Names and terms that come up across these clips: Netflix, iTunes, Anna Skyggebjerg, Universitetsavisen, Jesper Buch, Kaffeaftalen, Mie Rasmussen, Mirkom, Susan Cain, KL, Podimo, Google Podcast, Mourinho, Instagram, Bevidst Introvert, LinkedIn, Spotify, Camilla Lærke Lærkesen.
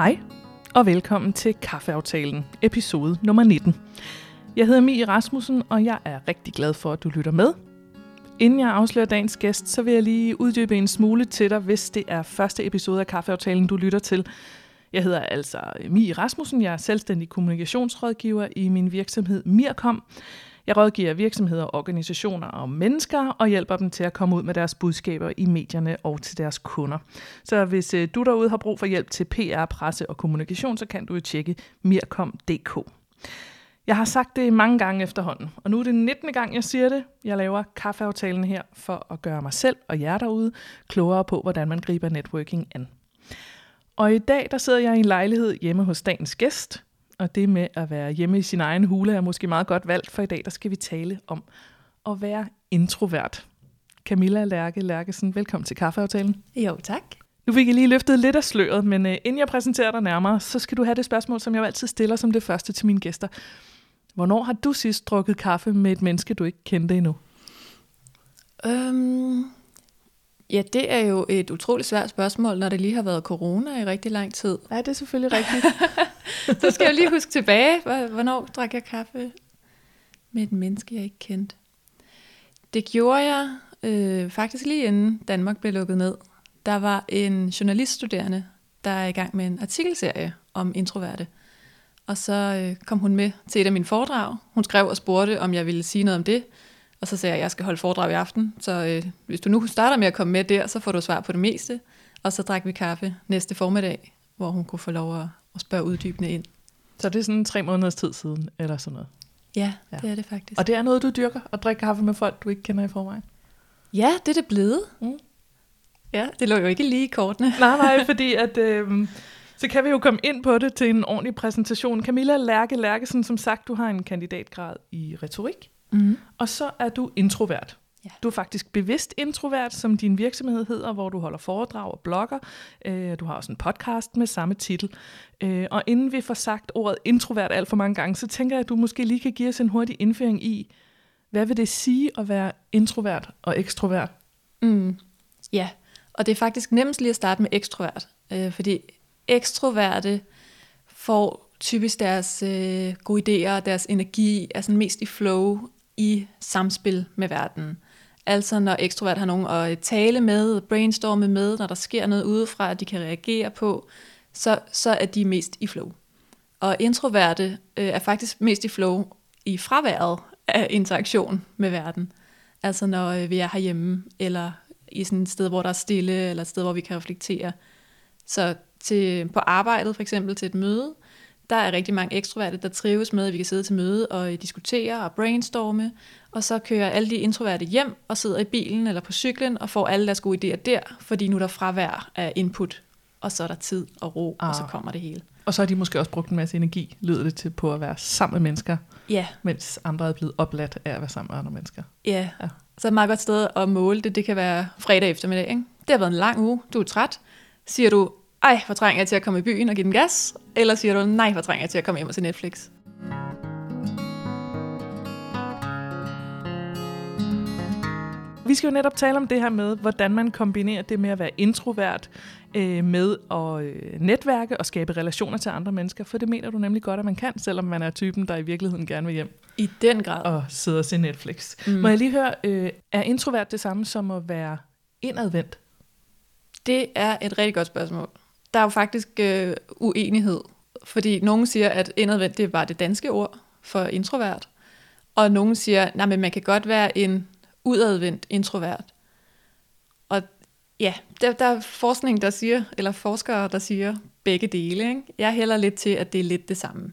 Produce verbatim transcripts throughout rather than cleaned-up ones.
Hej og velkommen til Kaffeaftalen, episode nummer nitten. Jeg hedder Mie Rasmussen, og jeg er rigtig glad for, at du lytter med. Inden jeg afslører dagens gæst, så vil jeg lige uddybe en smule til dig, hvis det er første episode af Kaffeaftalen, du lytter til. Jeg hedder altså Mie Rasmussen, jeg er selvstændig kommunikationsrådgiver i min virksomhed Mirkom. Jeg rådgiver virksomheder, organisationer og mennesker og hjælper dem til at komme ud med deres budskaber i medierne og til deres kunder. Så hvis du derude har brug for hjælp til P R, presse og kommunikation, så kan du jo tjekke mirkom punktum d k. Jeg har sagt det mange gange efterhånden, og nu er det nittende gang, jeg siger det. Jeg laver kaffeaftalen her for at gøre mig selv og jer derude klogere på, hvordan man griber networking an. Og i dag der sidder jeg i en lejlighed hjemme hos dagens gæst, og det med at være hjemme i sin egen hule er måske meget godt valgt, for i dag der skal vi tale om at være introvert. Camilla Lærke Lærkesen, velkommen til Kaffeaftalen. Jo, tak. Nu fik jeg lige løftet lidt af sløret, men inden jeg præsenterer dig nærmere, så skal du have det spørgsmål, som jeg altid stiller som det første til mine gæster. Hvornår har du sidst drukket kaffe med et menneske, du ikke kendte endnu? Øhm, ja, det er jo et utroligt svært spørgsmål, når det lige har været corona i rigtig lang tid. Ja, det er selvfølgelig rigtigt. Så skal jeg lige huske tilbage, hvornår drak jeg kaffe med et menneske, jeg ikke kendte. Det gjorde jeg øh, faktisk lige inden Danmark blev lukket ned. Der var en journaliststuderende, der er i gang med en artikelserie om introverte. Og så øh, kom hun med til et af mine foredrag. Hun skrev og spurgte, om jeg ville sige noget om det. Og så sagde jeg, at jeg skal holde foredrag i aften. Så øh, hvis du nu starter med at komme med der, så får du svar på det meste. Og så drak vi kaffe næste formiddag, hvor hun kunne få lov at og spørge uddybende ind. Så det er sådan tre måneders tid siden, eller sådan noget? Ja, ja, det er det faktisk. Og det er noget, du dyrker, at drikke kaffe med folk, du ikke kender i forvejen? Ja, det er det blevet. Mm. Ja, det lå jo ikke lige i kortene. Nej, nej, fordi at, øh, så kan vi jo komme ind på det til en ordentlig præsentation. Camilla Lærke Lærkesen, som sagt, du har en kandidatgrad i retorik, mm. og så er du introvert. Ja. Du er faktisk bevidst introvert, som din virksomhed hedder, hvor du holder foredrag og blogger. Du har også en podcast med samme titel. Og inden vi får sagt ordet introvert alt for mange gange, så tænker jeg, at du måske lige kan give os en hurtig indføring i, hvad vil det sige at være introvert og ekstrovert? Mm. Ja, og det er faktisk nemmest lige at starte med ekstrovert, fordi ekstroverte får typisk deres gode idéer, deres energi, altså mest i flow i samspil med verden. Altså når ekstrovert har nogen at tale med, brainstorme med, når der sker noget udefra, de kan reagere på, så, så er de mest i flow. Og introverte øh, er faktisk mest i flow i fraværet af interaktion med verden. Altså når øh, vi er herhjemme, eller i sådan et sted, hvor der er stille, eller et sted, hvor vi kan reflektere. Så til, på arbejdet for eksempel til et møde, der er rigtig mange ekstroverte, der trives med, at vi kan sidde til møde og diskutere og brainstorme. Og så kører alle de introverte hjem og sidder i bilen eller på cyklen og får alle deres gode idéer der, fordi nu er der fravær af input, og så er der tid og ro, ah. og så kommer det hele. Og så har de måske også brugt en masse energi, lyder det til, på at være sammen med mennesker, ja. Mens andre er blevet opladt af at være sammen med andre mennesker. Ja, ja. Så er et meget godt sted at måle det. Det kan være fredag eftermiddag, ikke? Det har været en lang uge, du er træt, siger du, ej, hvor trænger jeg til at komme i byen og give den gas? Eller siger du, nej, hvor trænger jeg til at komme hjem og se Netflix? Vi skal jo netop tale om det her med, hvordan man kombinerer det med at være introvert øh, med at netværke og skabe relationer til andre mennesker. For det mener du nemlig godt, at man kan, selvom man er typen, der i virkeligheden gerne vil hjem. I den grad. Og sidder og ser Netflix. Mm. Må jeg lige høre, øh, er introvert det samme som at være indadvendt? Det er et rigtig godt spørgsmål. Der er jo faktisk øh, uenighed, fordi nogen siger, at indadvendt det er bare det danske ord for introvert, og nogen siger, nej, men man kan godt være en udadvendt introvert. Og ja, der, der er forskning, der siger, eller forskere, der siger begge dele, ikke? Jeg hælder lidt til, at det er lidt det samme.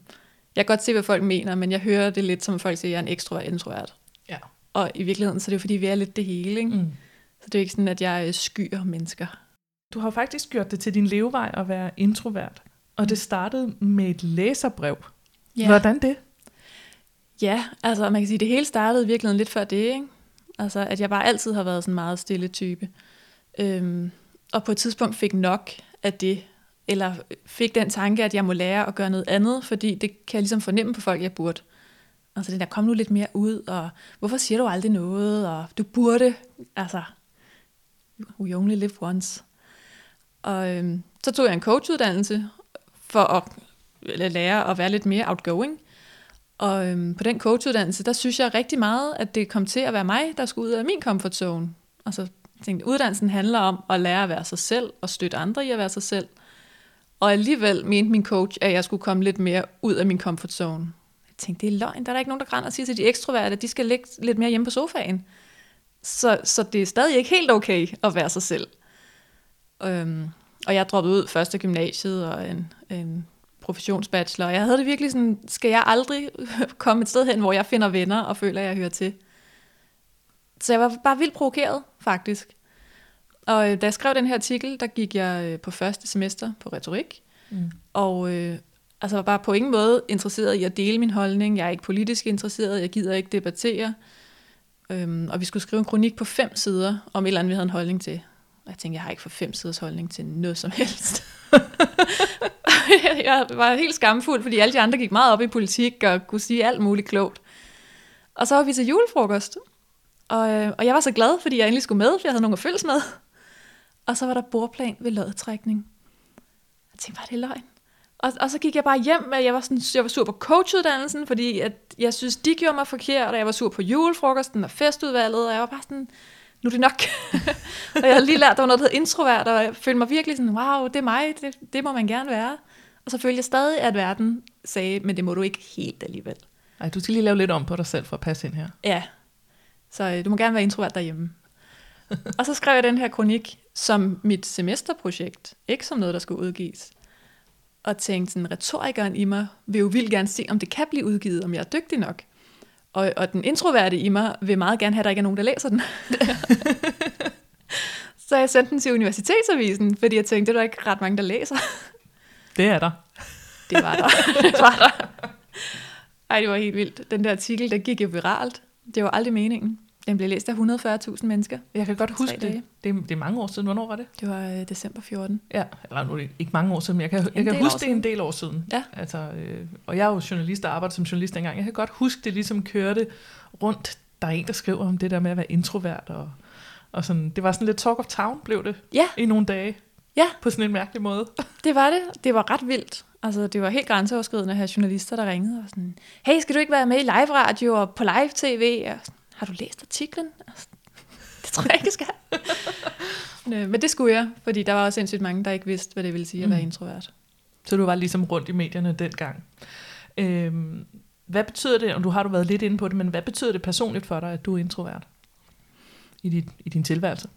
Jeg kan godt se, hvad folk mener, men jeg hører det lidt, som folk siger, at jeg er en ekstrovert introvert. Ja. Og i virkeligheden, så er det jo, fordi vi er lidt det hele, ikke? Mm. Så det er jo ikke sådan, at jeg skyer mennesker. Du har faktisk gjort det til din levevej at være introvert, og det startede med et læserbrev. Ja. Hvordan det? Ja, altså man kan sige, at det hele startede virkelig lidt før det, ikke? Altså at jeg bare altid har været sådan en meget stille type, øhm, og på et tidspunkt fik nok af det, eller fik den tanke, at jeg må lære at gøre noget andet, fordi det kan jeg ligesom fornemme på folk, jeg burde. Altså det der, kom nu lidt mere ud, og hvorfor siger du aldrig noget, og du burde, altså, you only live once. Og øhm, så tog jeg en coachuddannelse, for at lære at være lidt mere outgoing. Og øhm, på den coachuddannelse, der synes jeg rigtig meget, at det kom til at være mig, der skulle ud af min comfort zone. Og så tænkte jeg, uddannelsen handler om at lære at være sig selv, og støtte andre i at være sig selv. Og alligevel mente min coach, at jeg skulle komme lidt mere ud af min comfort zone. Jeg tænkte, det er løgn, der er der ikke nogen, der grænder og siger til de ekstroverte, at de skal ligge lidt mere hjemme på sofaen. Så, så det er stadig ikke helt okay at være sig selv. Øhm, og jeg droppede ud første gymnasiet og en... en professionsbachelor, og jeg havde det virkelig sådan, skal jeg aldrig komme et sted hen, hvor jeg finder venner og føler, at jeg hører til. Så jeg var bare vildt provokeret, faktisk. Og da jeg skrev den her artikel, der gik jeg på første semester på retorik, mm. og øh, altså var bare på ingen måde interesseret i at dele min holdning, jeg er ikke politisk interesseret, jeg gider ikke debattere, øhm, og vi skulle skrive en kronik på fem sider, om et eller andet, vi havde en holdning til. Og jeg tænkte, jeg har ikke for fem siders holdning til noget som helst. Jeg var helt skamfuld, fordi alle de andre gik meget op i politik og kunne sige alt muligt klogt. Og så var vi til julefrokost. Og, og jeg var så glad, fordi jeg endelig skulle med, for jeg havde nogen at følges med. Og så var der bordplan ved lodtrækning. Jeg tænkte, var det løgn? Og, og så gik jeg bare hjem, og jeg var, sådan, jeg var sur på coachuddannelsen, fordi at jeg synes, de gjorde mig forkert, og jeg var sur på julefrokosten og festudvalget, og jeg var bare sådan... nu er det nok. Og jeg havde lige lært, der var noget, der hed introvert, og jeg følte mig virkelig sådan, wow, det er mig, det, det må man gerne være. Og så følte jeg stadig, at verden sagde, men det må du ikke helt alligevel. Ej, du skal lige lave lidt om på dig selv for at passe ind her. Ja, så øh, du må gerne være introvert derhjemme. Og så skrev jeg den her kronik som mit semesterprojekt, ikke som noget, der skulle udgives. Og tænkte sådan, retorikeren i mig vil jo vildt gerne se, om det kan blive udgivet, om jeg er dygtig nok. Og, og den introverte i mig vil meget gerne have, at der ikke er nogen, der læser den. Så jeg sendte den til Universitetsavisen, fordi jeg tænkte, det er der ikke ret mange, der læser. Det er der. Det var der. Det var der. Ej, det var helt vildt. Den der artikel, der gik jo viralt. Det var aldrig meningen. Den blev læst af et hundrede og fyrre tusind mennesker. Jeg kan godt huske det. det. Det er mange år siden. Hvornår var det? Det var øh, december fjortende. Ja, eller nu er det ikke mange år siden, men jeg kan, jeg kan huske det en del år siden. Ja. Altså, øh, og jeg er jo journalist og arbejdede som journalist engang. Jeg kan godt huske, det ligesom kørte rundt. Der er en, der skriver om det der med at være introvert. Og, og sådan. Det var sådan lidt talk of town, blev det ja. i nogle dage. Ja. På sådan en mærkelig måde. Det var det. Det var ret vildt. Altså, det var helt grænseoverskridende at have journalister, der ringede. Og sådan, hey, skal du ikke være med i live-radio og på live-tv? Og sådan, har du læst artiklen? Det tror jeg ikke, jeg skal. Men det skulle jeg, fordi der var også sindssygt mange, der ikke vidste, hvad det ville sige at være mm. introvert. Så du var ligesom rundt i medierne dengang. Øhm, hvad betyder det, og du har du været lidt inde på det, men hvad betyder det personligt for dig, at du er introvert i din, i din tilværelse?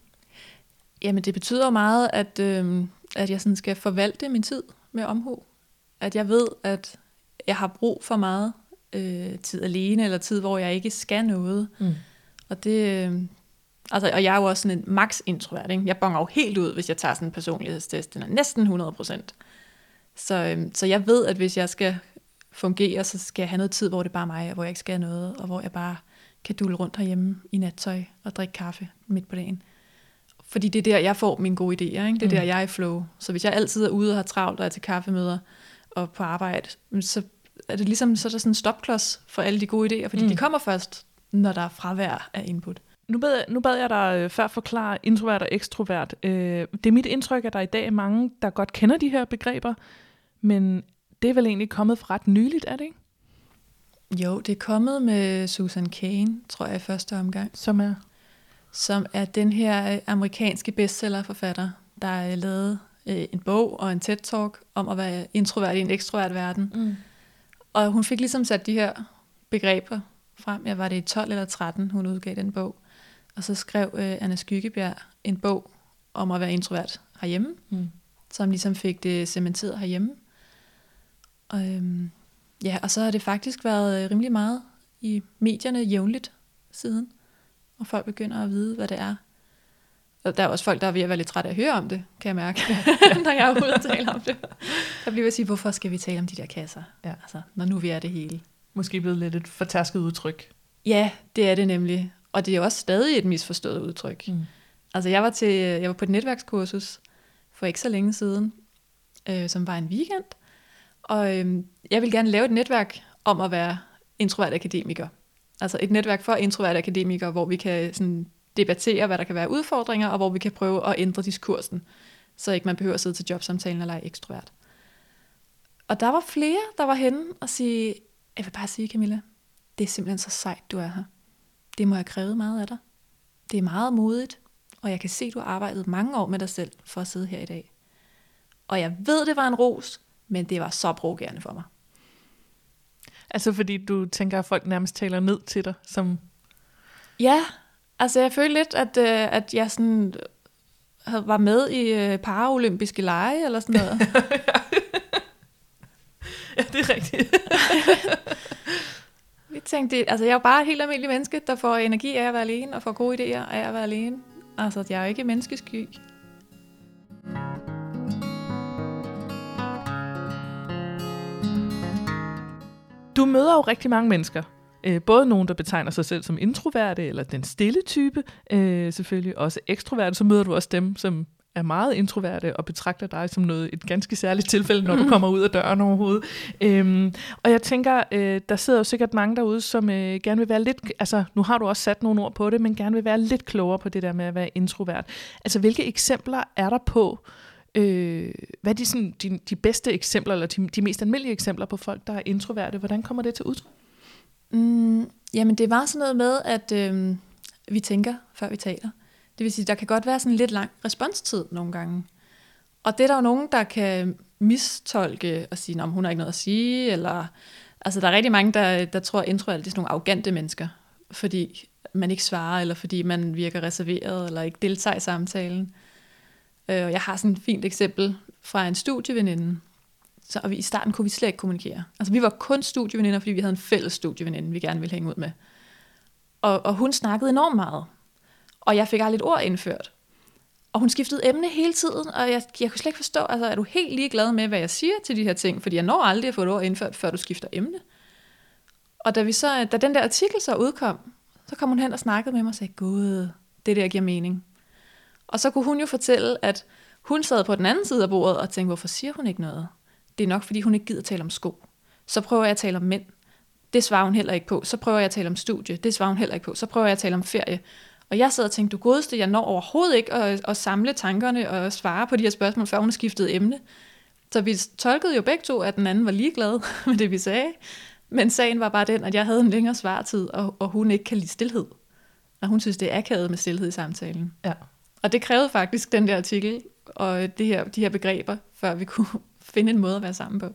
Jamen det betyder meget, at, øhm, at jeg sådan skal forvalte min tid med omhu. At jeg ved, at jeg har brug for meget Øh, tid alene, eller tid, hvor jeg ikke skal noget. Mm. Og det... Øh, altså, og jeg er jo også sådan en max-introvert, ikke? Jeg bonger jo helt ud, hvis jeg tager sådan en personlighedstest. Den er næsten hundrede procent. Så, øh, så jeg ved, at hvis jeg skal fungere, så skal jeg have noget tid, hvor det bare er mig, og hvor jeg ikke skal noget, og hvor jeg bare kan dulle rundt herhjemme i nattøj og drikke kaffe midt på dagen. Fordi det er der, jeg får mine gode idéer, ikke? Det er mm. der, jeg er i flow. Så hvis jeg altid er ude og har travlt, og er til kaffemøder og på arbejde, så er det ligesom, så er der sådan en stopklods for alle de gode idéer, fordi mm. de kommer først, når der er fravær af input. Nu bad, nu bad jeg dig før forklare introvert og ekstrovert. Øh, det er mit indtryk, at der i dag er mange, der godt kender de her begreber, men det er vel egentlig kommet fra ret nyligt, er det ikke? Jo, det er kommet med Susan Cain, tror jeg, i første omgang. Som er? Som er den her amerikanske bestsellerforfatter, der lavede øh, en bog og en TED-talk om at være introvert i en ekstrovert verden. Mm. Og hun fik ligesom sat de her begreber frem. Jeg var det i tolv eller tretten, hun udgav den bog. Og så skrev øh, Anna Skyggebjerg en bog om at være introvert herhjemme, mm. som ligesom fik det cementeret herhjemme. Og, øhm, ja, og så har det faktisk været øh, rimelig meget i medierne jævnligt siden, og folk begynder at vide, hvad det er. Og der er også folk, der er ved at være lidt trætte af at høre om det, kan jeg mærke, når jeg er ude og tale om det. Der bliver jeg at sige, hvorfor skal vi tale om de der kasser, ja. altså, når nu vi er det hele. Måske blevet lidt et fortærsket udtryk. Ja, det er det nemlig. Og det er jo også stadig et misforstået udtryk. Mm. Altså jeg var, til, jeg var på et netværkskursus for ikke så længe siden, øh, som var en weekend. Og øh, jeg ville gerne lave et netværk om at være introvert akademiker. Altså et netværk for introvert akademikere, hvor vi kan... sådan, debattere, hvad der kan være udfordringer, og hvor vi kan prøve at ændre diskursen, så ikke man behøver at sidde til jobsamtalen og lege ekstrovert. Og der var flere, der var henne og sige, jeg vil bare sige, Camilla, det er simpelthen så sejt, du er her. Det må jeg kræve meget af dig. Det er meget modigt, og jeg kan se, du har arbejdet mange år med dig selv for at sidde her i dag. Og jeg ved, det var en ros, men det var så provokerende for mig. Altså fordi du tænker, at folk nærmest taler ned til dig? Som... Ja, altså jeg følte lidt, at, øh, at jeg sådan var med i øh, paraolympiske lege eller sådan noget. Ja, det er rigtigt. Vi tænkte, altså jeg er jo bare et helt almindelig menneske, der får energi af at være alene, og får gode idéer af at være alene. Altså jeg er jo ikke menneskesky. Du møder jo rigtig mange mennesker. Både nogen, der betegner sig selv som introverte, eller den stille type, selvfølgelig også ekstroverte. Så møder du også dem, som er meget introverte og betragter dig som noget et ganske særligt tilfælde, når du kommer ud af døren overhovedet. Øhm, og jeg tænker, øh, der sidder jo sikkert mange derude, som øh, gerne vil være lidt, altså nu har du også sat nogle ord på det, men gerne vil være lidt klogere på det der med at være introvert. Altså hvilke eksempler er der på, øh, hvad er de, sådan, de, de bedste eksempler, eller de, de mest almindelige eksempler på folk, der er introverte? Hvordan kommer det til udtryk? Mm, jamen det var sådan noget med, at øh, vi tænker, før vi taler. Det vil sige, der kan godt være sådan lidt lang responstid nogle gange. Og det er der jo nogen, der kan mistolke og sige, at hun har ikke noget at sige. Eller, altså, der er rigtig mange, der, der tror, at introverte er sådan nogle arrogante mennesker, fordi man ikke svarer, eller fordi man virker reserveret, eller ikke deltager i samtalen. Jeg har sådan et fint eksempel fra en studieveninde. Så, og vi, i starten kunne vi slet ikke kommunikere. Altså, vi var kun studieveninder, fordi vi havde en fælles studieveninde, vi gerne ville hænge ud med. Og, og hun snakkede enormt meget. Og jeg fik aldrig et ord indført. Og hun skiftede emne hele tiden, og jeg, jeg kunne slet ikke forstå, altså er du helt ligeglad med, hvad jeg siger til de her ting? Fordi jeg når aldrig at få et ord indført, før du skifter emne. Og da, vi så, da den der artikel så udkom, så kom hun hen og snakkede med mig og sagde, gud, det der giver mening. Og så kunne hun jo fortælle, at hun sad på den anden side af bordet og tænkte, hvorfor siger hun ikke noget? Det er nok, fordi hun ikke gider tale om sko. Så prøver jeg at tale om mænd. Det svarer hun heller ikke på. Så prøver jeg at tale om studie. Det svarer hun heller ikke på. Så prøver jeg at tale om ferie. Og jeg sad og tænkte, du godeste, jeg når overhovedet ikke at, at samle tankerne og svare på de her spørgsmål, før hun skiftede emne. Så vi tolkede jo begge to, at den anden var ligeglad med det, vi sagde. Men sagen var bare den, at jeg havde en længere svartid, og, og hun ikke kan lide stilhed. Og hun synes, det er akavet med stilhed i samtalen. Ja. Og det krævede faktisk den der artikel og det her, de her begreber, før vi kunne finde en måde at være sammen på.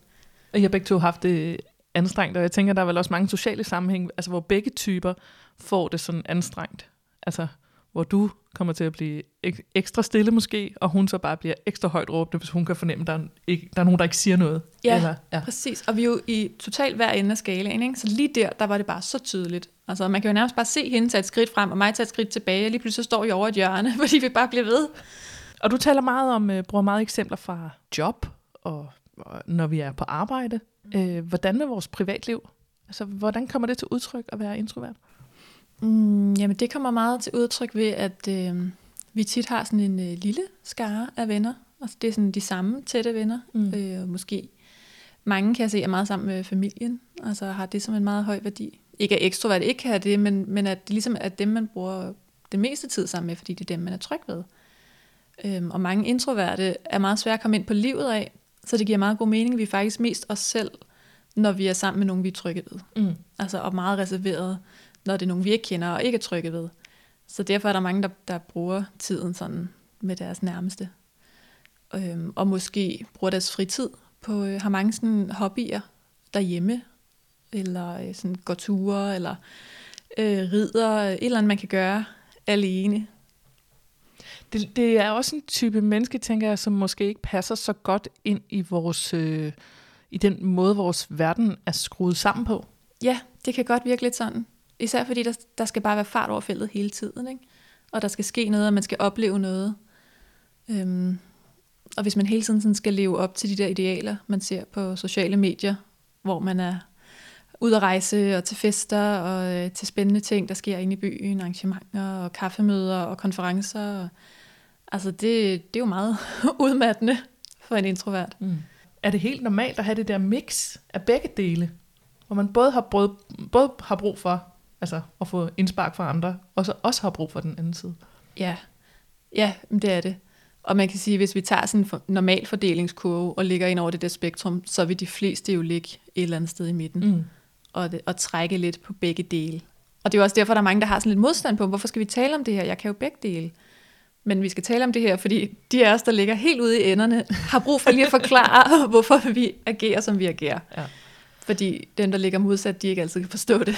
Og jeg begge to har haft det anstrengt, og jeg tænker, der er vel også mange sociale sammenhæng, altså hvor begge typer får det sådan anstrengt. Altså, hvor du kommer til at blive ek- ekstra stille måske, og hun så bare bliver ekstra højt råbende, hvis hun kan fornemme, at der er, ikke, der er nogen, der ikke siger noget. Ja, eller, ja, præcis. Og vi er jo i totalt hver ende af skalaen, ikke? Så lige der, der var det bare så tydeligt. Altså, man kan jo nærmest bare se hende tage et skridt frem, og mig tage et skridt tilbage, og lige pludselig så står jeg over et hjørne, fordi vi bare bliver ved. Og du taler meget om, uh, bruger meget eksempler fra job, og, og når vi er på arbejde. Uh, hvordan med vores privatliv? Altså, hvordan kommer det til udtryk at være introvert? Mm, jamen det kommer meget til udtryk ved, at øh, vi tit har sådan en øh, lille skare af venner. Altså det er sådan de samme tætte venner. Mm. Øh, måske mange kan jeg se er meget sammen med familien. Altså har det som en meget høj værdi. Ikke at ekstrovert ikke kan have det, men, men at det ligesom er dem, man bruger den meste tid sammen med, fordi det er dem, man er tryg ved. Øh, og mange introverte er meget svære at komme ind på livet af, så det giver meget god mening. Vi er faktisk mest os selv, når vi er sammen med nogen, vi er trygge ved. Mm. Altså og meget reserveret, når det er nogen, vi ikke kender og ikke er trygge ved. Så derfor er der mange, der, der bruger tiden sådan med deres nærmeste. Øhm, og måske bruger deres fritid på, øh, har mange sådan hobbyer derhjemme, eller øh, sådan går ture, eller øh, rider, et eller andet, man kan gøre alene. Det, det er også en type menneske, tænker jeg, som måske ikke passer så godt ind i vores, øh, i den måde, vores verden er skruet sammen på. Ja, det kan godt virke lidt sådan. Især fordi der, der skal bare være fart over feltet hele tiden, ikke? Og der skal ske noget, og man skal opleve noget. Øhm, og hvis man hele tiden sådan skal leve op til de der idealer, man ser på sociale medier, hvor man er ude at rejse og til fester og øh, til spændende ting, der sker inde i byen, arrangementer og kaffemøder og konferencer. Og, altså det, det er jo meget udmattende for en introvert. Mm. Er det helt normalt at have det der mix af begge dele, hvor man både har, brød, både har brug for altså at få indspark fra andre, og så også har brug for den anden side? Ja, ja, det er det. Og man kan sige, at hvis vi tager sådan en normal fordelingskurve og ligger ind over det der spektrum, så vil de fleste jo ligge et eller andet sted i midten mm. og, og trække lidt på begge dele. Og det er jo også derfor, der er mange, der har sådan lidt modstand på, hvorfor skal vi tale om det her? Jeg kan jo begge dele. Men vi skal tale om det her, fordi de af os, der ligger helt ude i enderne, har brug for lige at forklare, hvorfor vi agerer, som vi agerer. Ja. Fordi dem, der ligger modsat, de ikke altid kan forstå det.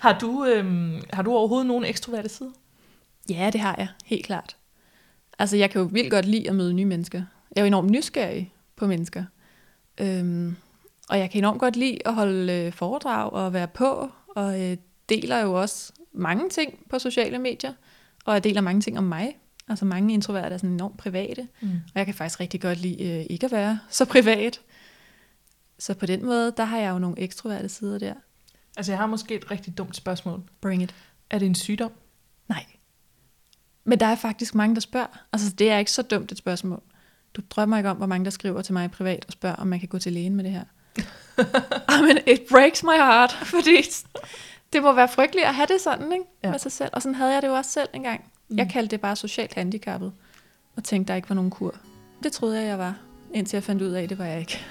Har du, øhm, har du overhovedet nogen ekstroverte sider? Ja, det har jeg. Helt klart. Altså, jeg kan jo vildt godt lide at møde nye mennesker. Jeg er jo enormt nysgerrig på mennesker. Øhm, og jeg kan enormt godt lide at holde foredrag og være på. Og øh, deler jo også mange ting på sociale medier. Og jeg deler mange ting om mig. Altså, mange introverte er sådan enormt private. Mm. Og jeg kan faktisk rigtig godt lide øh, ikke at være så privat. Så på den måde, der har jeg jo nogle ekstroverte sider der. Altså, jeg har måske et rigtig dumt spørgsmål. Bring it. Er det en sygdom? Nej. Men der er faktisk mange, der spørger. Altså, det er ikke så dumt et spørgsmål. Du drømmer ikke om, hvor mange der skriver til mig privat og spørger, om man kan gå til lægen med det her. I mean, it breaks my heart, fordi det må være frygteligt at have det sådan, ikke? Ja. Med sig selv. Og sådan havde jeg det jo også selv engang. Mm. Jeg kaldte det bare socialt handicappet, og tænkte, der ikke var nogen kur. Det troede jeg, jeg var, indtil jeg fandt ud af, det var jeg ikke.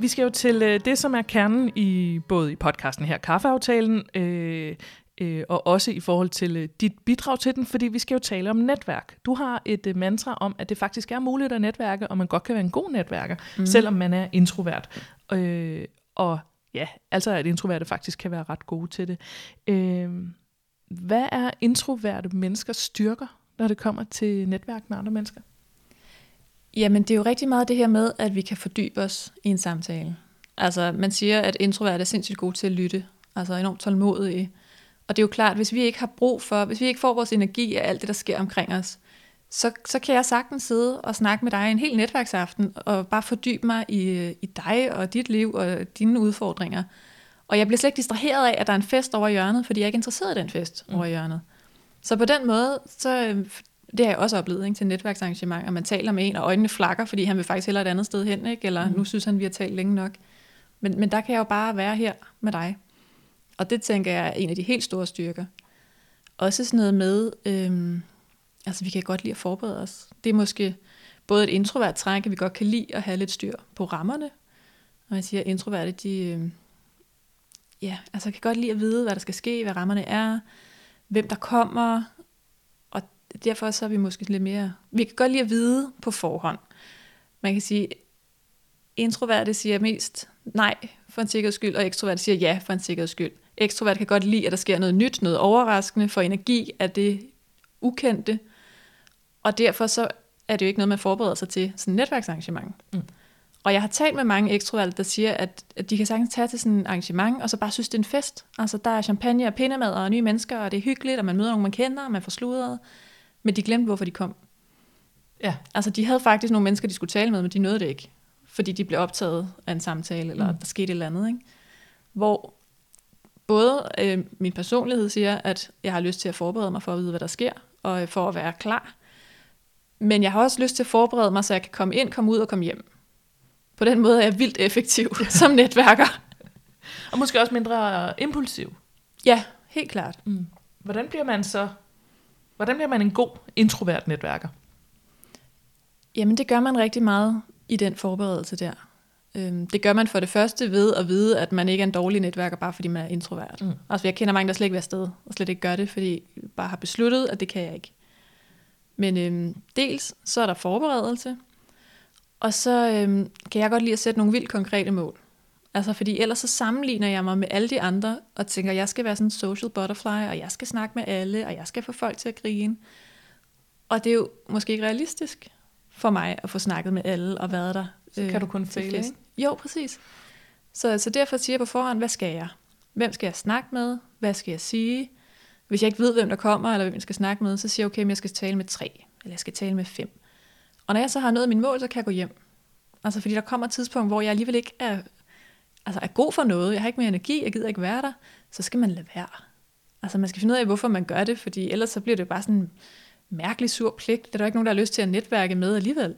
Vi skal jo til det, som er kernen i både i podcasten her, Kaffeaftalen, øh, øh, og også i forhold til dit bidrag til den, fordi vi skal jo tale om netværk. Du har et mantra om, at det faktisk er muligt at netværke, og man godt kan være en god netværker, mm. selvom man er introvert. Øh, og ja, altså at introverte faktisk kan være ret gode til det. Øh, hvad er introverte menneskers styrker, når det kommer til netværk med andre mennesker? Jamen, det er jo rigtig meget det her med, at vi kan fordybe os i en samtale. Altså, man siger, at introverte er sindssygt gode til at lytte. Altså, enormt tålmodige. Og det er jo klart, hvis vi ikke har brug for, hvis vi ikke får vores energi af alt det, der sker omkring os, så, så kan jeg sagtens sidde og snakke med dig en hel netværksaften, og bare fordybe mig i, i dig og dit liv og dine udfordringer. Og jeg bliver slet ikke distraheret af, at der er en fest over hjørnet, fordi jeg ikke er interesseret i den fest mm. over hjørnet. Så på den måde, så... Det har jeg også oplevet, ikke, til netværksarrangementer. Man taler med en, og øjnene flakker, fordi han vil faktisk hellere et andet sted hen, ikke? Eller mm. nu synes han, vi har talt længe nok. Men, men der kan jeg jo bare være her med dig. Og det, tænker jeg, er en af de helt store styrker. Også sådan noget med, øhm, altså vi kan godt lide at forberede os. Det er måske både et introvert træk, at vi godt kan lide at have lidt styr på rammerne. Og jeg siger, at introverte, de øh, ja, altså kan godt lide at vide, hvad der skal ske, hvad rammerne er, hvem der kommer. Derfor så er vi måske lidt mere... Vi kan godt lide at vide på forhånd. Man kan sige, introverte siger mest nej for en sikkerheds skyld, og ekstroverte siger ja for en sikkerheds skyld. Ekstroverte kan godt lide, at der sker noget nyt, noget overraskende, for energi af det ukendte. Og derfor så er det jo ikke noget, man forbereder sig til sådan et netværksarrangement. Mm. Og jeg har talt med mange ekstroverte, der siger, at, at de kan sagtens tage til sådan et arrangement, og så bare synes, det er en fest. Altså, der er champagne og pindemad og nye mennesker, og det er hyggeligt, og man møder nogen, man kender, og man får sludret. Men de glemte, hvorfor de kom. Ja. Altså, de havde faktisk nogle mennesker, de skulle tale med, men de nåede det ikke. Fordi de blev optaget af en samtale, eller mm. der skete et eller andet. Ikke? Hvor både øh, min personlighed siger, at jeg har lyst til at forberede mig for at vide, hvad der sker, og øh, for at være klar. Men jeg har også lyst til at forberede mig, så jeg kan komme ind, komme ud og komme hjem. På den måde er jeg vildt effektiv som netværker. Og måske også mindre impulsiv. Ja, helt klart. Mm. Hvordan bliver man så... Hvordan bliver man en god introvert netværker? Jamen, det gør man rigtig meget i den forberedelse der. Det gør man for det første ved at vide, at man ikke er en dårlig netværker, bare fordi man er introvert. Mm. Altså, jeg kender mange, der slet ikke vil afsted, og slet ikke gør det, fordi jeg bare har besluttet, at det kan jeg ikke. Men øhm, dels, så er der forberedelse, og så øhm, kan jeg godt lide at sætte nogle vildt konkrete mål. Altså, fordi ellers så sammenligner jeg mig med alle de andre, og tænker, jeg skal være sådan en social butterfly, og jeg skal snakke med alle, og jeg skal få folk til at grine. Og det er jo måske ikke realistisk for mig, at få snakket med alle, og været der. Så kan øh, du kun fejle, ikke? Jo, præcis. Så, så derfor siger jeg på forhånd, hvad skal jeg? Hvem skal jeg snakke med? Hvad skal jeg sige? Hvis jeg ikke ved, hvem der kommer, eller hvem jeg skal snakke med, så siger jeg, okay, men jeg skal tale med tre, eller jeg skal tale med fem. Og når jeg så har nået min mål, så kan jeg gå hjem. Altså, fordi der kommer et tidspunkt, hvor jeg alligevel ikke er... Altså er god for noget, jeg har ikke mere energi, jeg gider ikke være der, så skal man lade være. Altså man skal finde ud af, hvorfor man gør det, fordi ellers så bliver det jo bare sådan en mærkelig sur pligt. Der er jo ikke nogen, der har lyst til at netværke med alligevel.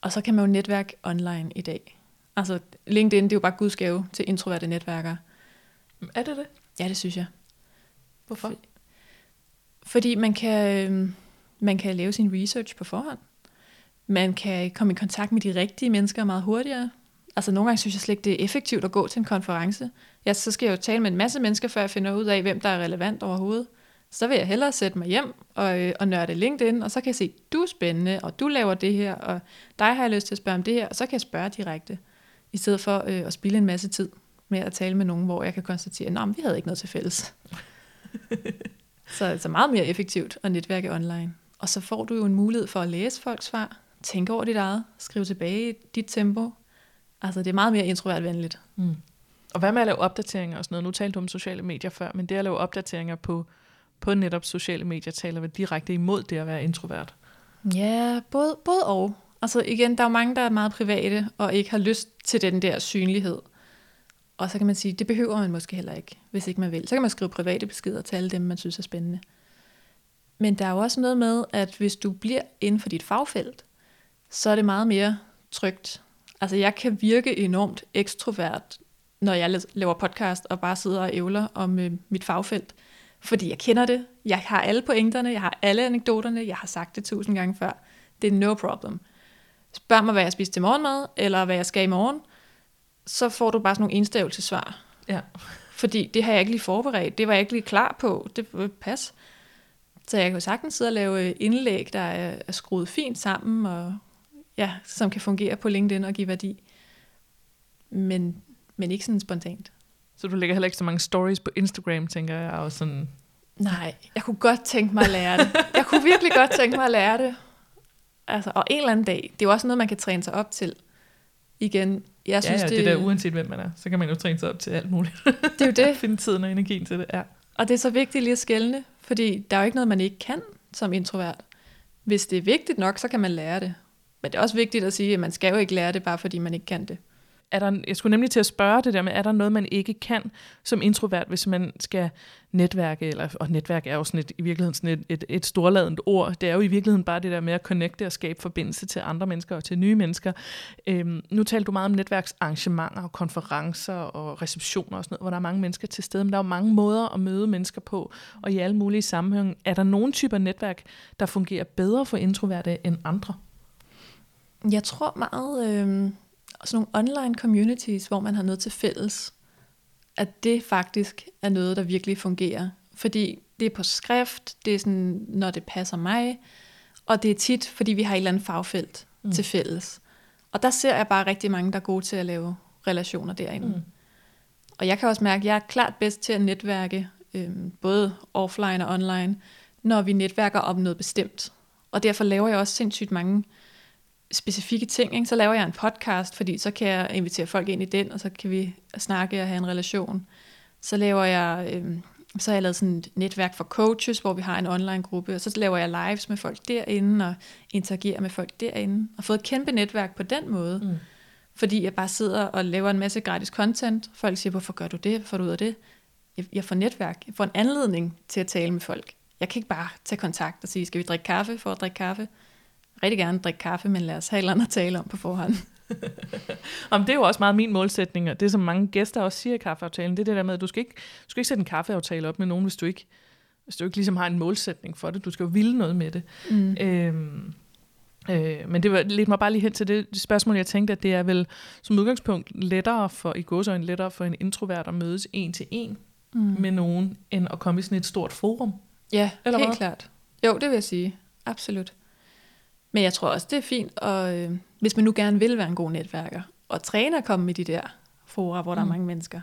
Og så kan man jo netværke online i dag. Altså LinkedIn, det er jo bare guds gave til introverte netværkere. Er det det? Ja, det synes jeg. Hvorfor? Fordi, fordi man kan, øh, man kan lave sin research på forhånd. Man kan komme i kontakt med de rigtige mennesker meget hurtigere. Altså nogle gange synes jeg slet ikke, det er effektivt at gå til en konference. Ja, så skal jeg jo tale med en masse mennesker, før jeg finder ud af, hvem der er relevant overhovedet. Så vil jeg hellere sætte mig hjem og, øh, og nørde LinkedIn, og så kan jeg se, du er spændende, og du laver det her, og dig har jeg lyst til at spørge om det her, og så kan jeg spørge direkte, i stedet for øh, at spilde en masse tid med at tale med nogen, hvor jeg kan konstatere, nej, vi havde ikke noget til fælles. Så altså meget mere effektivt at netværke online. Og så får du jo en mulighed for at læse folks svar, tænke over dit eget, skrive tilbage i dit tempo. Altså det er meget mere introvertvenligt. Mm. Og hvad med at lave opdateringer og sådan noget? Nu talte du om sociale medier før, men det at lave opdateringer på, på netop sociale medier, taler vel direkte imod det at være introvert? Ja, både, både og. Altså igen, der er jo mange, der er meget private og ikke har lyst til den der synlighed. Og så kan man sige, det behøver man måske heller ikke, hvis ikke man vil. Så kan man skrive private beskeder til alle dem, man synes er spændende. Men der er jo også noget med, at hvis du bliver inden for dit fagfelt, så er det meget mere trygt. Altså jeg kan virke enormt ekstrovert, når jeg laver podcast og bare sidder og ævler om øh, mit fagfelt. Fordi jeg kender det, jeg har alle pointerne, jeg har alle anekdoterne, jeg har sagt det tusind gange før. Det er no problem. Spørg mig, hvad jeg spiser til morgenmad, eller hvad jeg skal i morgen, så får du bare sådan nogle enstavelsesvar. Ja. Fordi det har jeg ikke lige forberedt, det var jeg ikke lige klar på, det vil passe. Så jeg kan jo sagtens sidde og lave indlæg, der er skruet fint sammen, og ja, som kan fungere på LinkedIn og give værdi. Men, men ikke sådan spontant. Så du lægger heller ikke så mange stories på Instagram, tænker jeg, og sådan... Nej, jeg kunne godt tænke mig at lære det. Jeg kunne virkelig godt tænke mig at lære det. Altså, og en eller anden dag, det er jo også noget, man kan træne sig op til. Igen, jeg synes, ja, ja, det... Ja, det der uanset hvem man er, så kan man jo træne sig op til alt muligt. Det er jo det. Finde tiden og energien til det, ja. Og det er så vigtigt lige at skelne, fordi der er jo ikke noget, man ikke kan som introvert. Hvis det er vigtigt nok, så kan man lære det. Men det er også vigtigt at sige, at man skal jo ikke lære det, bare fordi man ikke kan det. Er der, jeg skulle nemlig til at spørge det der med, er der noget, man ikke kan som introvert, hvis man skal netværke, eller, og netværk er jo sådan et, i virkeligheden sådan et, et, et storladent ord. Det er jo i virkeligheden bare det der med at connecte og skabe forbindelse til andre mennesker og til nye mennesker. Øhm, nu taler du meget om netværksarrangementer og konferencer og receptioner og sådan noget, hvor der er mange mennesker til stede, men der er jo mange måder at møde mennesker på, og i alle mulige sammenhænge. Er der nogle typer netværk, der fungerer bedre for introverte end andre? Jeg tror meget... Øh... Og sådan nogle online communities, hvor man har noget til fælles, at det faktisk er noget, der virkelig fungerer. Fordi det er på skrift, det er sådan, når det passer mig, og det er tit, fordi vi har et eller andet fagfelt mm. til fælles. Og der ser jeg bare rigtig mange, der er gode til at lave relationer derinde. Mm. Og jeg kan også mærke, at jeg er klart bedst til at netværke, øh, både offline og online, når vi netværker om noget bestemt. Og derfor laver jeg også sindssygt mange specifikke ting, ikke? Så laver jeg en podcast, fordi så kan jeg invitere folk ind i den, og så kan vi snakke og have en relation. Så laver jeg, øh, så har jeg lavet sådan et netværk for coaches, hvor vi har en online gruppe, og så laver jeg lives med folk derinde, og interagerer med folk derinde, og fået et kæmpe netværk på den måde, mm. fordi jeg bare sidder og laver en masse gratis content. Folk siger, hvorfor gør du det? Får du ud af det? Jeg, jeg får netværk, jeg får en anledning til at tale med folk. Jeg kan ikke bare tage kontakt og sige, skal vi drikke kaffe for at drikke kaffe? Rigtig gerne drikke kaffe, men lad os have et eller andet at tale om på forhånd. Jamen, det er jo også meget min målsætning, og det som mange gæster også siger i kaffeaftalen, det er det der med, at du skal ikke, du skal ikke sætte en kaffeaftale op med nogen, hvis du ikke, hvis du ikke ligesom har en målsætning for det. Du skal jo ville noget med det. Mm. Øhm, øh, men det ledte mig bare lige hen til det spørgsmål, jeg tænkte, at det er vel som udgangspunkt lettere for, i gåseøjne lettere for en introvert at mødes en til en mm. med nogen, end at komme i sådan et stort forum. Ja, eller helt hvad? Klart. Jo, det vil jeg sige. Absolut. Men jeg tror også, det er fint, og øh, hvis man nu gerne vil være en god netværker, og træne at komme i de der fora, hvor der mm. er mange mennesker.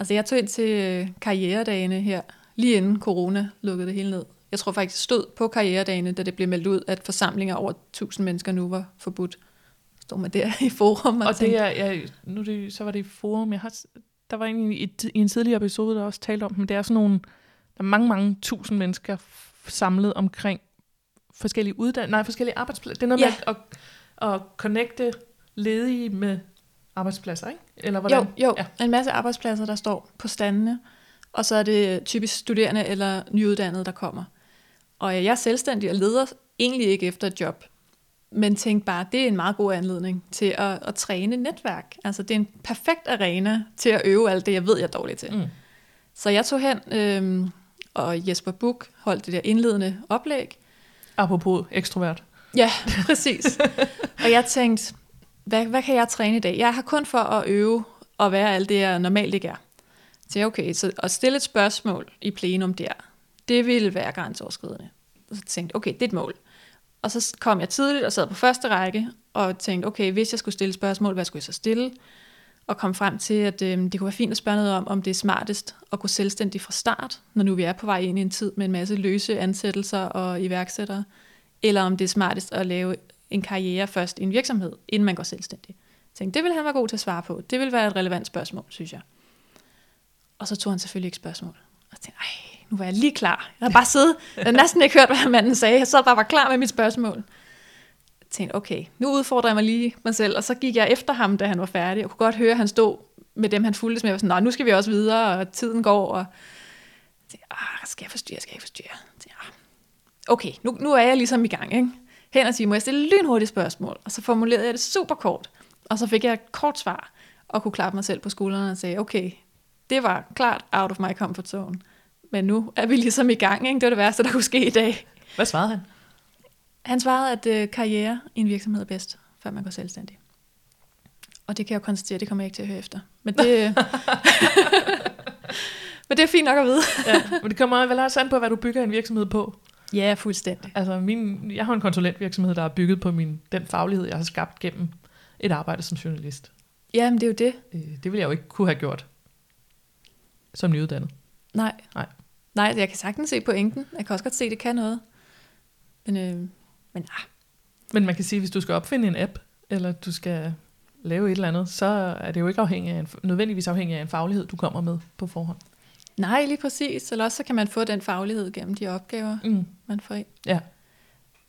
Altså jeg tog ind til øh, karrieredagene her, lige inden corona lukkede det hele ned. Jeg tror faktisk, jeg stod på karrieredagene, da det blev meldt ud, at forsamlinger over tusind mennesker nu var forbudt. Stod man der i forum og, og tænkte... Og ja, nu det, så var det i forum. Jeg har, der var en i, i en tidligere episode, der også talte om, men det er sådan nogle, der er mange, mange tusind mennesker samlet omkring forskellige uddann- nej, forskellige arbejdspladser. Det er noget ja. med at, at connecte ledige med arbejdspladser, ikke? Eller hvordan? Jo, jo. Ja. En masse arbejdspladser, der står på standene, og så er det typisk studerende eller nyuddannede, der kommer. Og jeg er selvstændig og leder egentlig ikke efter et job, men tænk bare, det er en meget god anledning til at, at træne netværk. Altså, det er en perfekt arena til at øve alt det, jeg ved, jeg er dårlig til. Mm. Så jeg tog hen, øh, og Jesper Buch holdt det der indledende oplæg. Apropos ekstrovert. Ja, præcis. Og jeg tænkte, hvad, hvad kan jeg træne i dag? Jeg har kun for at øve og være alt det, jeg normalt ikke er. Så okay, så at stille et spørgsmål i plenum der, det ville være grænseoverskridende. Og så tænkte jeg, okay, det er et mål. Og så kom jeg tidligt og sad på første række, og tænkte, okay, hvis jeg skulle stille spørgsmål, hvad skulle jeg så stille? Og kom frem til, at øh, det kunne være fint at spørge noget om, om det er smartest at gå selvstændigt fra start, når nu vi er på vej ind i en tid med en masse løse ansættelser og iværksættere, eller om det er smartest at lave en karriere først i en virksomhed, inden man går selvstændig. Jeg tænkte, det ville han være god til at svare på. Det ville være et relevant spørgsmål, synes jeg. Og så tog han selvfølgelig ikke spørgsmål. Og jeg tænkte, ej, nu var jeg lige klar. Jeg havde bare siddet, jeg havde næsten ikke hørt, hvad manden sagde. Jeg sad bare var klar med mit spørgsmål. Jeg tænkte, okay, nu udfordrer jeg mig lige mig selv. Og så gik jeg efter ham, da han var færdig. Jeg kunne godt høre, at han stod med dem, han fulgtes med. Jeg var sådan, nej, nu skal vi også videre, og tiden går. Og jeg tænkte, ah, skal jeg forstyrre, skal jeg forstyrre? Jeg tænkte, ah. Okay, nu, nu er jeg ligesom i gang, ikke? Hen og sige, må jeg stille lynhurtigt spørgsmål? Og så formulerede jeg det super kort. Og så fik jeg et kort svar, og kunne klappe mig selv på skuldrene og sige, okay, det var klart out of my comfort zone. Men nu er vi ligesom i gang, ikke? Det var det værste, der kunne ske i dag. Hvad svarede han? Han svarede, at øh, karriere i en virksomhed er bedst, før man går selvstændig. Og det kan jeg jo konstatere, det kommer jeg ikke til at høre efter. Men det, men det er fint nok at vide. Ja, men det kommer vel også an på, hvad du bygger en virksomhed på. Ja, fuldstændig. Altså, min, jeg har en konsulentvirksomhed, der er bygget på min, den faglighed, jeg har skabt gennem et arbejde som journalist. Jamen, det er jo det. Øh, det ville jeg jo ikke kunne have gjort som nyuddannet. Nej. Nej, Nej jeg kan sagtens se pointen. Jeg kan også godt se, at det kan noget. Men, øh, men nej. Men man kan sige, at hvis du skal opfinde en app, eller du skal lave et eller andet, så er det jo ikke afhængig af en, nødvendigvis afhængig af en faglighed, du kommer med på forhånd. Nej, lige præcis. Eller også så kan man få den faglighed gennem de opgaver, mm. man får ind. Ja.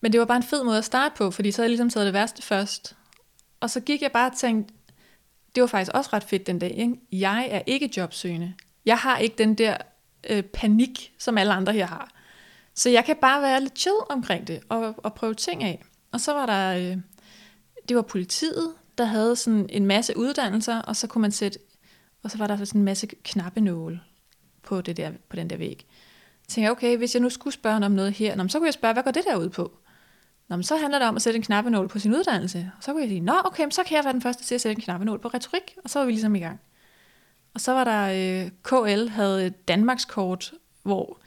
Men det var bare en fed måde at starte på, fordi så havde jeg ligesom taget det værste først. Og så gik jeg bare og tænkte, det var faktisk også ret fedt den dag, ikke? Jeg er ikke jobsøgende. Jeg har ikke den der øh, panik, som alle andre her har. Så jeg kan bare være lidt chill omkring det, og, og prøve ting af. Og så var der, øh, det var politiet, der havde sådan en masse uddannelser, og så kunne man sætte, og så var der sådan en masse knappenåle på, det der, på den der væg. Jeg tænkte, okay, hvis jeg nu skulle spørge om noget her, så kunne jeg spørge, hvad går det der ud på? Nå, så handler det om at sætte en knappenål på sin uddannelse. Og så kunne jeg sige, nå okay, så kan jeg være den første til at sætte en knappenål på retorik. Og så var vi ligesom i gang. Og så var der, øh, K L havde et Danmarkskort, hvor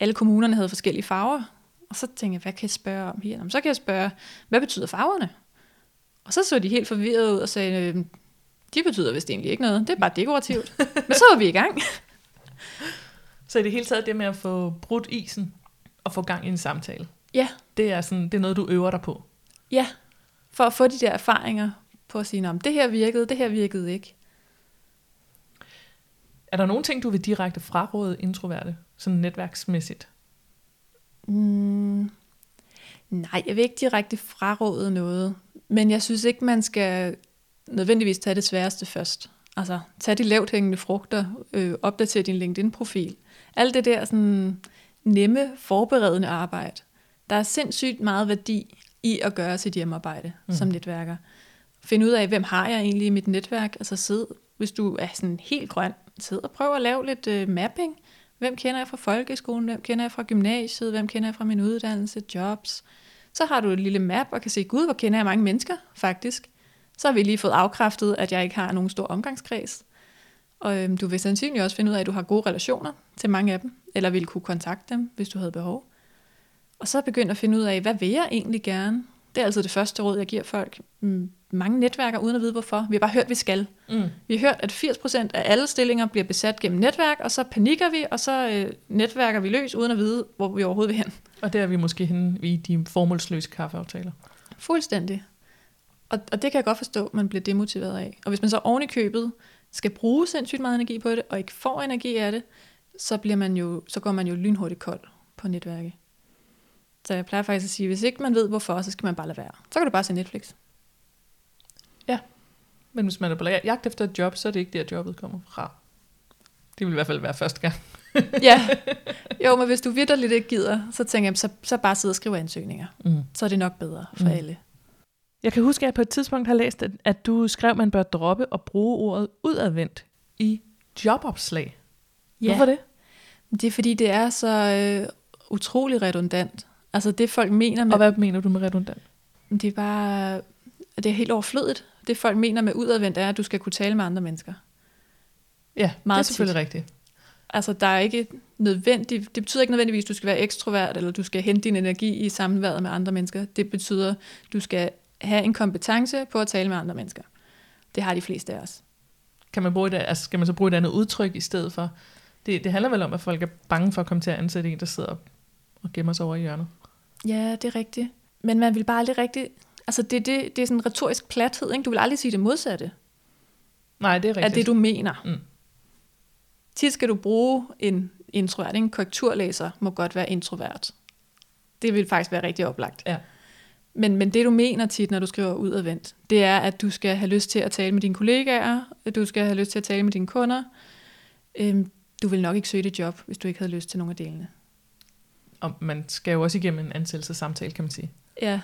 alle kommunerne havde forskellige farver. Og så tænkte jeg, hvad kan jeg spørge om her? Nå, så kan jeg spørge, hvad betyder farverne? Og så så de helt forvirret ud og sagde, øh, de betyder vist egentlig ikke noget. Det er bare dekorativt. Men så var vi i gang. Så i det hele taget det med at få brudt isen og få gang i en samtale. Ja. Det er, sådan, det er noget, du øver dig på. Ja, for at få de der erfaringer på at sige, om det her virkede, det her virkede ikke. Er der nogle ting, du vil direkte fraråde introverte, sådan netværksmæssigt? Mm, nej, jeg vil ikke direkte fraråde noget, men jeg synes ikke, man skal nødvendigvis tage det sværeste først. Altså, tag de lavt hængende frugter, øh, opdater din LinkedIn-profil. Alt det der sådan, nemme, forberedende arbejde. Der er sindssygt meget værdi i at gøre sit hjemmearbejde mm. som netværker. Find ud af, hvem har jeg egentlig i mit netværk? Altså sid, hvis du er sådan helt grøn, sid og prøv at lave lidt øh, mapping. Hvem kender jeg fra folkeskolen? Hvem kender jeg fra gymnasiet? Hvem kender jeg fra min uddannelse? Jobs? Så har du et lille map og kan se, gud, hvor kender jeg mange mennesker faktisk. Så har vi lige fået afkræftet, at jeg ikke har nogen stor omgangskreds. Og øhm, du vil sandsynligvis også finde ud af, at du har gode relationer til mange af dem, eller ville kunne kontakte dem, hvis du havde behov. Og så begynd at finde ud af, hvad vil jeg egentlig gerne? Det er altid det første råd, jeg giver folk. Mange netværker, uden at vide hvorfor. Vi har bare hørt, vi skal. Mm. Vi har hørt, at firs procent af alle stillinger bliver besat gennem netværk, og så panikker vi, og så øh, netværker vi løs, uden at vide, hvor vi overhovedet vil hen. Og der er vi måske henne i de formålsløse kaffeaftaler. Fuldstændig. Og, og det kan jeg godt forstå, man bliver demotiveret af. Og hvis man så oven i købet skal bruge sindssygt meget energi på det, og ikke får energi af det, så, bliver man jo, så går man jo lynhurtigt kold på netværket. Så jeg plejer faktisk at sige, hvis ikke man ved hvorfor, så skal man bare lade være. Så kan du bare se Netflix. Ja, men hvis man er på jagt efter et job, så er det ikke der, jobbet kommer fra. Det vil i hvert fald være første gang. Ja, jo, men hvis du vitterligt ikke gider, så tænker jeg, så, så bare sidde og skrive ansøgninger. Mm. Så er det nok bedre for mm. alle. Jeg kan huske, at jeg på et tidspunkt har læst, at, at du skrev, at man bør droppe og bruge ordet udadvendt i jobopslag. Ja. Hvorfor det? Det er fordi, det er så øh, utrolig redundant. Altså det folk mener med... Og hvad mener du med redundant? Det er bare... Det er helt overflødigt. Det folk mener med udadvendt er, at du skal kunne tale med andre mennesker. Ja, meget det er selvfølgelig tit. Rigtigt. Altså der er ikke nødvendigt... Det betyder ikke nødvendigvis, at du skal være ekstrovert, eller du skal hente din energi i samværet med andre mennesker. Det betyder, at du skal have en kompetence på at tale med andre mennesker. Det har de fleste af os. Kan man bruge et, altså skal man så bruge et andet udtryk i stedet for? Det, det handler vel om, at folk er bange for at komme til at ansætte en, der sidder op og gemmer sig over i hjørnet. Ja, det er rigtigt. Men man vil bare aldrig rigtigt... Altså det, det, det er sådan en retorisk plathed, ikke? Du vil aldrig sige det modsatte. Nej, det er rigtigt. Af det, du mener. Mm. Tit skal du bruge en introvert. En korrekturlæser må godt være introvert. Det vil faktisk være rigtig oplagt. Ja. Men, men det, du mener tit, når du skriver udadvendt, det er, at du skal have lyst til at tale med dine kollegaer, at du skal have lyst til at tale med dine kunder. Øhm, du vil nok ikke søge det job, hvis du ikke havde lyst til nogle af delene. Og man skal jo også igennem en ansættelsessamtale, kan man sige. Ja.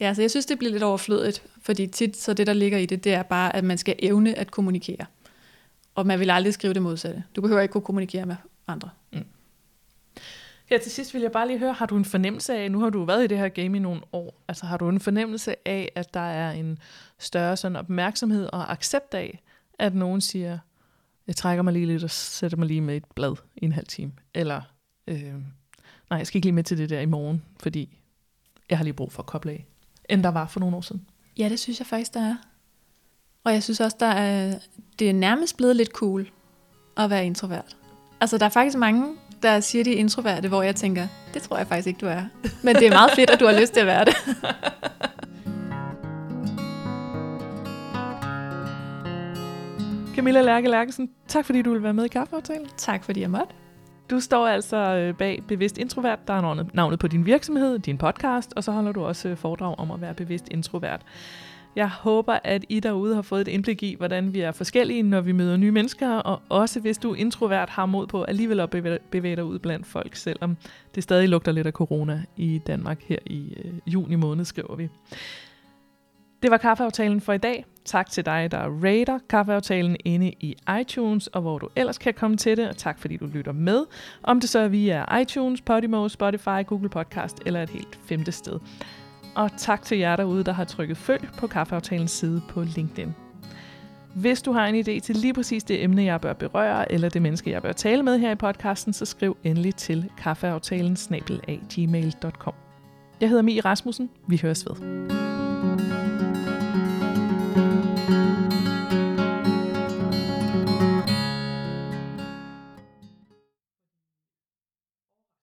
Ja, så jeg synes, det bliver lidt overflødigt, fordi tit så det, der ligger i det, det er bare, at man skal evne at kommunikere. Og man vil aldrig skrive det modsatte. Du behøver ikke kunne kommunikere med andre. Mm. Ja, til sidst vil jeg bare lige høre, har du en fornemmelse af, nu har du været i det her game i nogle år, altså har du en fornemmelse af, at der er en større sådan opmærksomhed og accept af, at nogen siger, jeg trækker mig lige lidt og sætter mig lige med et blad i en halv time, eller øh, nej, jeg skal ikke lige med til det der i morgen, fordi jeg har lige brug for at koble af, end der var for nogle år siden? Ja, det synes jeg faktisk, der er. Og jeg synes også, der er, det er nærmest blevet lidt cool at være introvert. Altså, der er faktisk mange, der siger de introverte, hvor jeg tænker, det tror jeg faktisk ikke, du er. Men det er meget fedt, at du har lyst til at være det. Camilla Lærke Lærkesen, tak fordi du ville være med i Kaffeaftalen. Tak fordi jeg måtte. Du står altså bag Bevidst Introvert, der er navnet på din virksomhed, din podcast, og så holder du også foredrag om at være bevidst introvert. Jeg håber, at I derude har fået et indblik i, hvordan vi er forskellige, når vi møder nye mennesker, og også hvis du er introvert, har mod på alligevel at bevæge dig ud blandt folk, selvom det stadig lugter lidt af corona i Danmark her i juni måned, skriver vi. Det var Kaffeaftalen for i dag. Tak til dig, der rater Kaffeaftalen inde i iTunes, og hvor du ellers kan komme til det, og tak fordi du lytter med, om det så er via iTunes, Podimo, Spotify, Google Podcast eller et helt femte sted. Og tak til jer derude, der har trykket følg på Kaffeaftalens side på LinkedIn. Hvis du har en idé til lige præcis det emne, jeg bør berøre, eller det menneske, jeg bør tale med her i podcasten, så skriv endelig til kaffeaftalen snabel-a gmail punktum com. Jeg hedder Mie Rasmussen. Vi høres ved. Thank you.